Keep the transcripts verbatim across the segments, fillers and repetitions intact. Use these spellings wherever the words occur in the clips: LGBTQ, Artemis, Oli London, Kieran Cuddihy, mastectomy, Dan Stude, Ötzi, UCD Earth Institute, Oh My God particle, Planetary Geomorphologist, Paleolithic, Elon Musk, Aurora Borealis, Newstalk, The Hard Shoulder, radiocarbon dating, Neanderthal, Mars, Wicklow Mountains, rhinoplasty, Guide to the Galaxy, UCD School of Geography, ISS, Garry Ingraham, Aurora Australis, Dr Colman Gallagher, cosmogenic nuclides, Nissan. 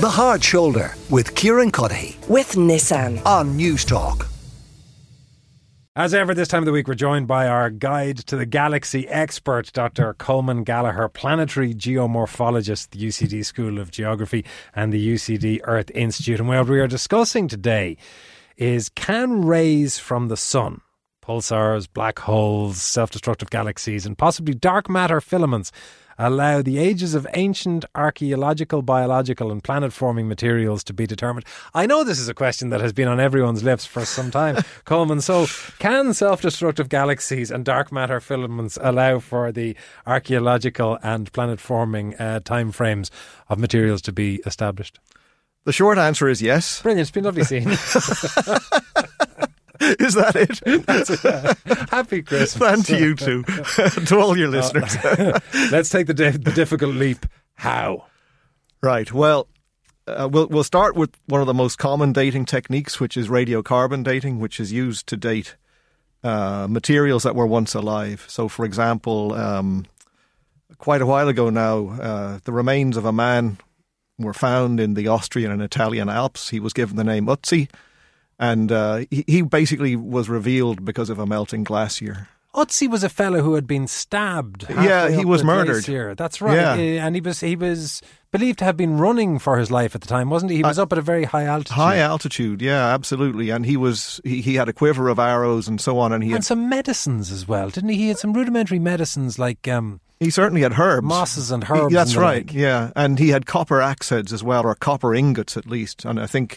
The Hard Shoulder with Kieran Cuddihy. With Nissan. On Newstalk. As ever, this time of the week, we're joined by our Guide to the Galaxy expert, Doctor Colman Gallagher, planetary geomorphologist at the U C D School of Geography and the U C D Earth Institute. And what we are discussing today is, can rays from the sun, pulsars, black holes, self-destructive galaxies, and possibly dark matter filaments allow the ages of ancient archaeological, biological and planet-forming materials to be determined? I know this is a question that has been on everyone's lips for some time, Colman. So can self-destructive galaxies and dark matter filaments allow for the archaeological and planet-forming uh, timeframes of materials to be established? The short answer is yes. Brilliant. It's been lovely seeing you. Is that it? That's it. Uh, happy Christmas. And to you too, to all your listeners. Uh, let's take the, di- the difficult leap. How? Right. Well, uh, we'll we'll start with one of the most common dating techniques, which is radiocarbon dating, which is used to date uh, materials that were once alive. So, for example, um, quite a while ago now, uh, the remains of a man were found in the Austrian and Italian Alps. He was given the name Ötzi. And uh, he, he basically was revealed because of a melting glacier. Ötzi was a fellow who had been stabbed. Yeah, he was murdered. Glacier. That's right. Yeah. And he was he was believed to have been running for his life at the time, wasn't he? He was uh, up at a very high altitude. High altitude, yeah, absolutely. And he was he, he had a quiver of arrows and so on. And he and had some medicines as well, didn't he? He had some rudimentary medicines like... Um, he certainly had herbs. Mosses and herbs. He, that's right, like. yeah. And he had copper axe heads as well, or copper ingots at least. And I think...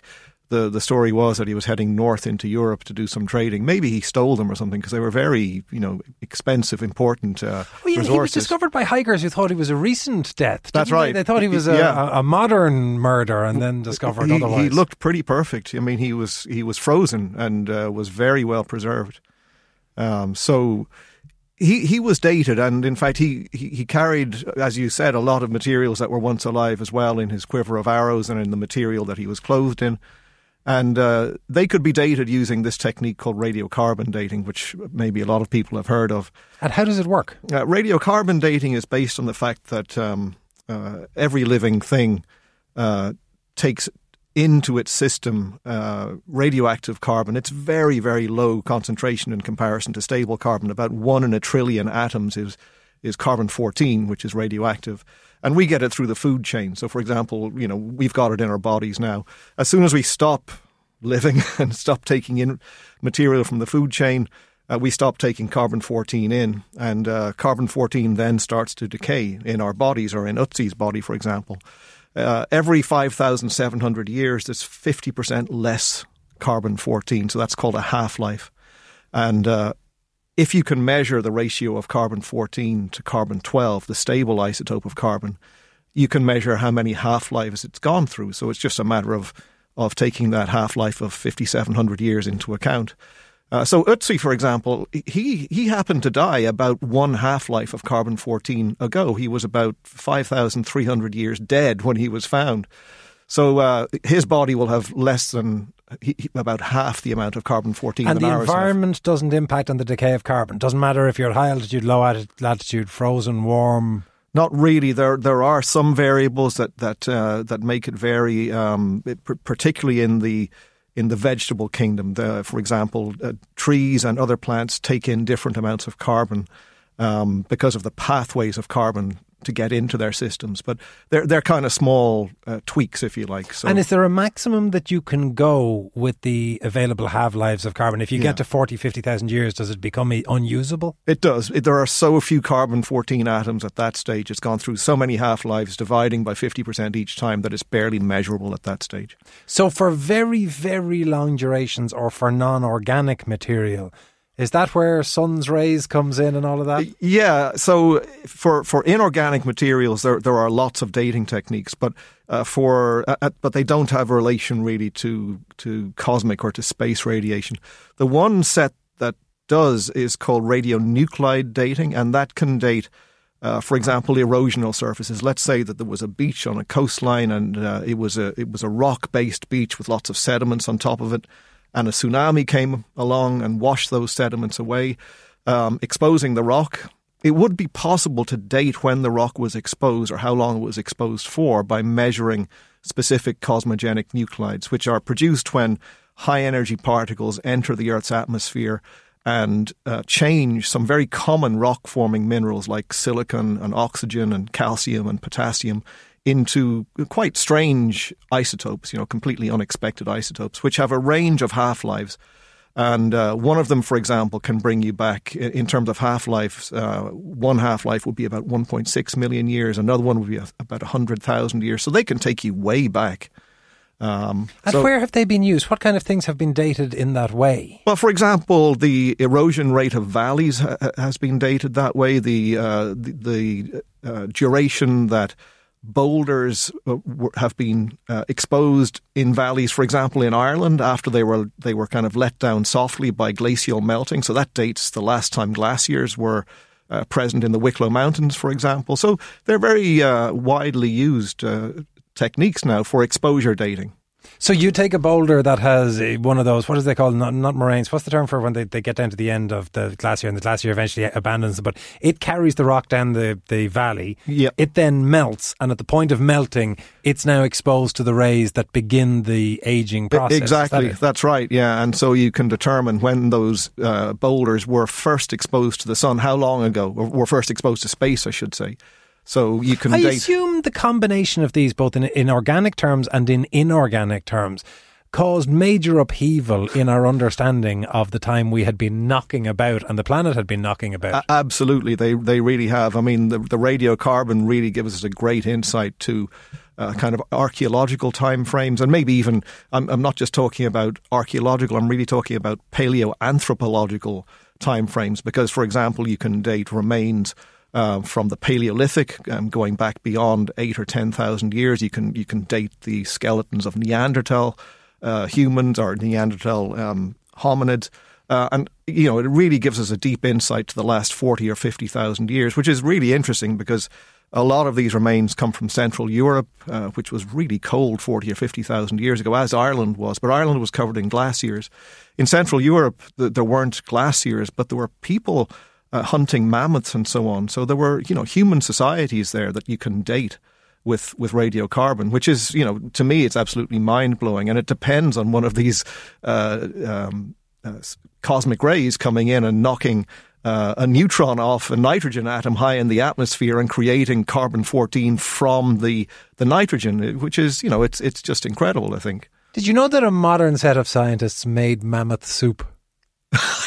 The, the story was that he was heading north into Europe to do some trading. Maybe he stole them or something, because they were very, you know, expensive, important uh, oh, yeah, resources. He was discovered by hikers who thought he was a recent death. That's right. They, they thought he was a, yeah. a, a modern murder, and then discovered he, otherwise. He looked pretty perfect. I mean, he was he was frozen and uh, was very well preserved. Um, so he he was dated, and in fact, he, he he carried, as you said, a lot of materials that were once alive as well in his quiver of arrows and in the material that he was clothed in. And uh, they could be dated using this technique called radiocarbon dating, which maybe a lot of people have heard of. And how does it work? Uh, radiocarbon dating is based on the fact that um, uh, every living thing uh, takes into its system uh, radioactive carbon. It's very, very low concentration in comparison to stable carbon. About one in a trillion atoms is is carbon fourteen, which is radioactive. And we get it through the food chain. So, for example, you know, we've got it in our bodies now. As soon as we stop living and stop taking in material from the food chain, uh, we stop taking carbon fourteen in. And uh, carbon fourteen then starts to decay in our bodies, or in Ötzi's body, for example. Uh, every five thousand seven hundred years, there's fifty percent less carbon fourteen. So that's called a half-life. And... Uh, If you can measure the ratio of carbon fourteen to carbon twelve, the stable isotope of carbon, you can measure how many half-lives it's gone through. So it's just a matter of of taking that half-life of fifty-seven hundred years into account. Uh, so Ötzi, for example, he, he happened to die about one half-life of carbon fourteen ago. He was about five thousand three hundred years dead when he was found. So uh, his body will have less than he, he, about half the amount of carbon fourteen. And than the environment have. Doesn't impact on the decay of carbon. Doesn't matter if you're at high altitude, low latitude, frozen, warm. Not really. There there are some variables that that uh, that make it vary, um, it, particularly in the in the vegetable kingdom. The, for example, uh, trees and other plants take in different amounts of carbon um, because of the pathways of carbon to get into their systems, but they're they're kind of small uh, tweaks, if you like. So. And is there a maximum that you can go with the available half-lives of carbon? If you yeah. get to forty, fifty thousand years, does it become unusable? It does. There are so few carbon fourteen atoms at that stage. It's gone through so many half-lives, dividing by fifty percent each time, that it's barely measurable at that stage. So for very, very long durations, or for non-organic material, is that where sun's rays comes in and all of that? Yeah. So for for inorganic materials, there there are lots of dating techniques, but uh, for uh, but they don't have a relation really to to cosmic or to space radiation. The one set that does is called radionuclide dating, and that can date, uh, for example, erosional surfaces. Let's say that there was a beach on a coastline, and uh, it was a it was a rock-based beach with lots of sediments on top of it. And a tsunami came along and washed those sediments away, um, exposing the rock. It would be possible to date when the rock was exposed, or how long it was exposed for, by measuring specific cosmogenic nuclides, which are produced when high-energy particles enter the Earth's atmosphere and uh, change some very common rock-forming minerals like silicon and oxygen and calcium and potassium into quite strange isotopes, you know, completely unexpected isotopes, which have a range of half-lives. And uh, one of them, for example, can bring you back in terms of half-lives. Uh, one half-life would be about one point six million years. Another one would be about one hundred thousand years. So they can take you way back. Um, and so, where have they been used? What kind of things have been dated in that way? Well, for example, the erosion rate of valleys ha- has been dated that way. The, uh, the, the uh, duration that boulders uh, were, have been uh, exposed in valleys, for example, in Ireland, after they were they were kind of let down softly by glacial melting. So that dates the last time glaciers were uh, present in the Wicklow Mountains, for example. So they're very uh, widely used uh techniques now for exposure dating. So you take a boulder that has one of those, what is they called? Not, not moraines. What's the term for when they, they get down to the end of the glacier and the glacier eventually abandons them? But it carries the rock down the, the valley. Yep. It then melts. And at the point of melting, it's now exposed to the rays that begin the aging process. Exactly. That That's right. Yeah. And so you can determine when those uh, boulders were first exposed to the sun, how long ago, or were first exposed to space, I should say. So you can I date. assume the combination of these, both in, in organic terms and in inorganic terms, caused major upheaval in our understanding of the time we had been knocking about and the planet had been knocking about. A- absolutely. They they really have. I mean, the, the radiocarbon really gives us a great insight to uh, kind of archaeological timeframes, and maybe even, I'm, I'm not just talking about archaeological, I'm really talking about paleoanthropological timeframes, because, for example, you can date remains Uh, from the Paleolithic, um, going back beyond eight or ten thousand years, you can you can date the skeletons of Neanderthal uh, humans or Neanderthal um, hominids, uh, and you know it really gives us a deep insight to the last forty or fifty thousand years, which is really interesting because a lot of these remains come from Central Europe, uh, which was really cold forty or fifty thousand years ago, as Ireland was. But Ireland was covered in glaciers. In Central Europe, th- there weren't glaciers, but there were people Uh, hunting mammoths and so on. So there were, you know, human societies there that you can date with, with radiocarbon, which is, you know, to me, it's absolutely mind-blowing. And it depends on one of these uh, um, uh, cosmic rays coming in and knocking uh, a neutron off a nitrogen atom high in the atmosphere and creating carbon fourteen from the, the nitrogen, which is, you know, it's it's just incredible, I think. Did you know that a modern set of scientists made mammoth soup?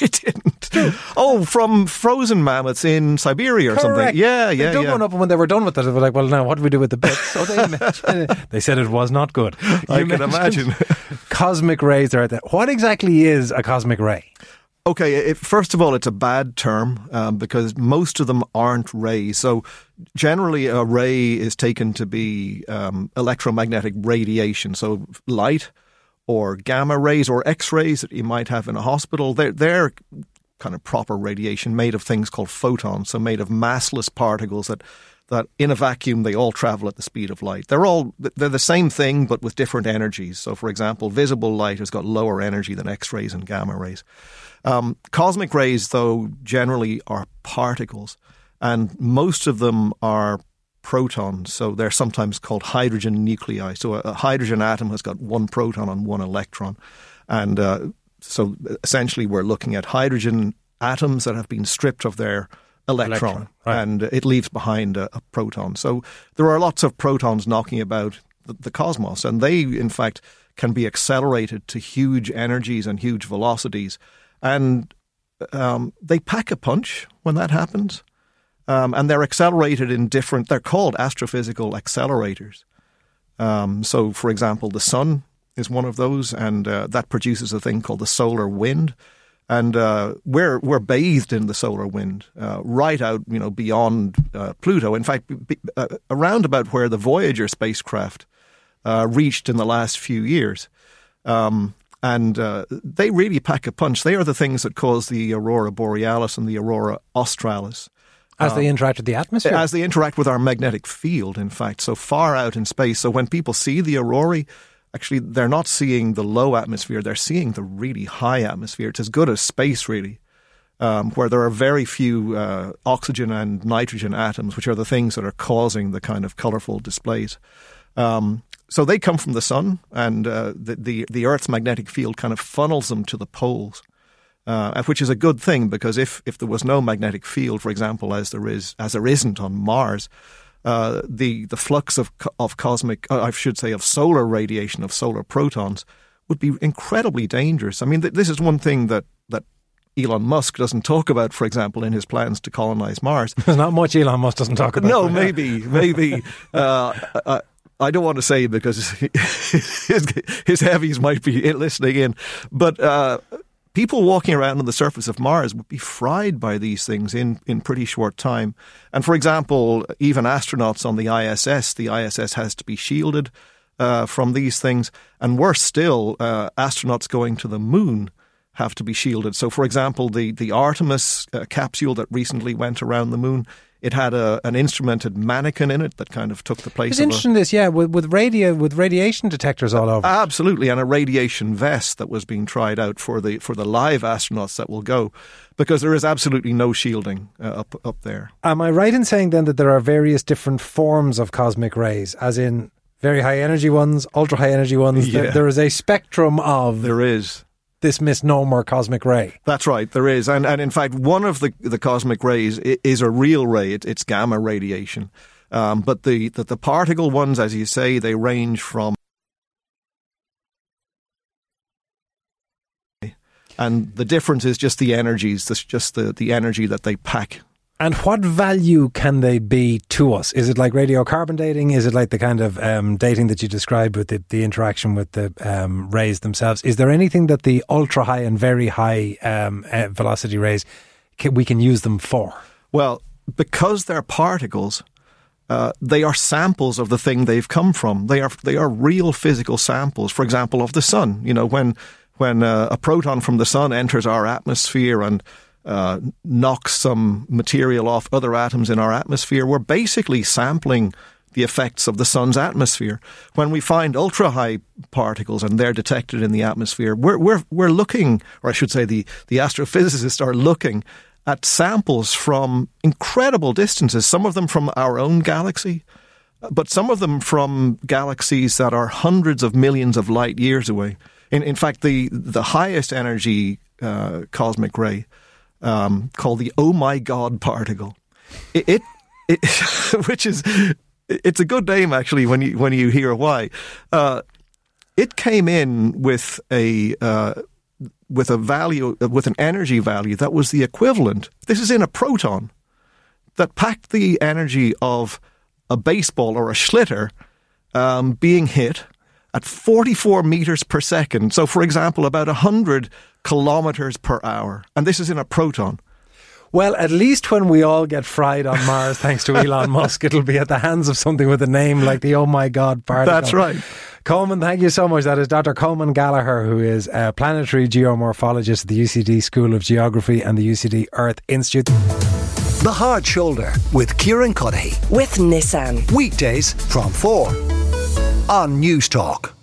I didn't. Oh, from frozen mammoths in Siberia or Correct. something. Yeah, yeah, they dug yeah. one up, and when they were done with it, they were like, well, now what do we do with the bits? So they mentioned, they said it was not good. You I can imagine. Cosmic rays are out there. What exactly is a cosmic ray? Okay, it, first of all, it's a bad term um, because most of them aren't rays. So generally a ray is taken to be um, electromagnetic radiation, so light, or gamma rays or X-rays that you might have in a hospital. They're, they're kind of proper radiation made of things called photons, so made of massless particles that, that in a vacuum, they all travel at the speed of light. They're all they're the same thing, but with different energies. So, for example, visible light has got lower energy than X-rays and gamma rays. Um, cosmic rays, though, generally are particles, and most of them are protons, so they're sometimes called hydrogen nuclei. So a, a hydrogen atom has got one proton and one electron. And uh, so essentially we're looking at hydrogen atoms that have been stripped of their electron, electron right. and it leaves behind a, a proton. So there are lots of protons knocking about the, the cosmos, and they, in fact, can be accelerated to huge energies and huge velocities. And um, they pack a punch when that happens. Um, and they're accelerated in different, they're called astrophysical accelerators. Um, so, for example, the sun is one of those, and uh, that produces a thing called the solar wind. And uh, we're we're bathed in the solar wind, uh, right out, you know, beyond uh, Pluto. In fact, be, uh, around about where the Voyager spacecraft uh, reached in the last few years. Um And uh, they really pack a punch. They are the things that cause the Aurora Borealis and the Aurora Australis. As they interact with the atmosphere? As they interact with our magnetic field, in fact, so far out in space. So when people see the aurorae, actually they're not seeing the low atmosphere, they're seeing the really high atmosphere. It's as good as space, really, um, where there are very few uh, oxygen and nitrogen atoms, which are the things that are causing the kind of colourful displays. Um, So they come from the sun, and uh, the, the the Earth's magnetic field kind of funnels them to the poles, uh, which is a good thing, because if if there was no magnetic field, for example, as there is as there isn't on Mars, uh, the the flux of of cosmic, uh, I should say, of solar radiation, of solar protons, would be incredibly dangerous. I mean, th- this is one thing that that. Elon Musk doesn't talk about, for example, in his plans to colonize Mars. There's not much Elon Musk doesn't talk about. No, maybe, maybe. Uh, I, I don't want to say, because his, his heavies might be listening in. But uh, people walking around on the surface of Mars would be fried by these things in, in pretty short time. And for example, even astronauts on the I S S, the I S S has to be shielded uh, from these things. And worse still, uh, astronauts going to the moon have to be shielded. So, for example, the the Artemis uh, capsule that recently went around the moon, it had a an instrumented mannequin in it that kind of took the place. It's of interesting a, this, yeah, with with radio with radiation detectors all over. Absolutely, and a radiation vest that was being tried out for the for the live astronauts that will go, because there is absolutely no shielding uh, up up there. Am I right in saying then that there are various different forms of cosmic rays, as in very high energy ones, ultra high energy ones? Yeah. There, there is a spectrum of. There is. This misnomer cosmic ray. That's right, there is. And and in fact, one of the, the cosmic rays is a real ray. It, it's gamma radiation. Um, but the, the, the particle ones, as you say, they range from... And the difference is just the energies, just the, the energy that they pack. And what value can they be to us? Is it like radiocarbon dating? Is it like the kind of um, dating that you described with the, the interaction with the um, rays themselves? Is there anything that the ultra-high and very high um, uh, velocity rays, can, we can use them for? Well, because they're particles, uh, they are samples of the thing they've come from. They are they are real physical samples, for example, of the sun. You know, when, when uh, a proton from the sun enters our atmosphere and... Uh, knocks some material off other atoms in our atmosphere, we're basically sampling the effects of the sun's atmosphere. When we find ultra-high particles and they're detected in the atmosphere, we're we're we're looking, or I should say the, the astrophysicists are looking at samples from incredible distances, some of them from our own galaxy, but some of them from galaxies that are hundreds of millions of light years away. In, in fact, the, the highest energy uh, cosmic ray, Um, called the Oh My God particle, it, it, it which is it's a good name actually when you when you hear why. Uh, it came in with a uh, with a value with an energy value that was the equivalent. This is in a proton that packed the energy of a baseball or a schlitter um, being hit at forty-four meters per second. So, for example, about a hundred. kilometers per hour. And this is in a proton. Well, at least when we all get fried on Mars, thanks to Elon Musk, it'll be at the hands of something with a name like the Oh My God particle. That's right. Colman, thank you so much. That is Doctor Colman Gallagher, who is a planetary geomorphologist at the U C D School of Geography and the U C D Earth Institute. The Hard Shoulder with Kieran Cuddihy. With Nissan. Weekdays from four on Newstalk.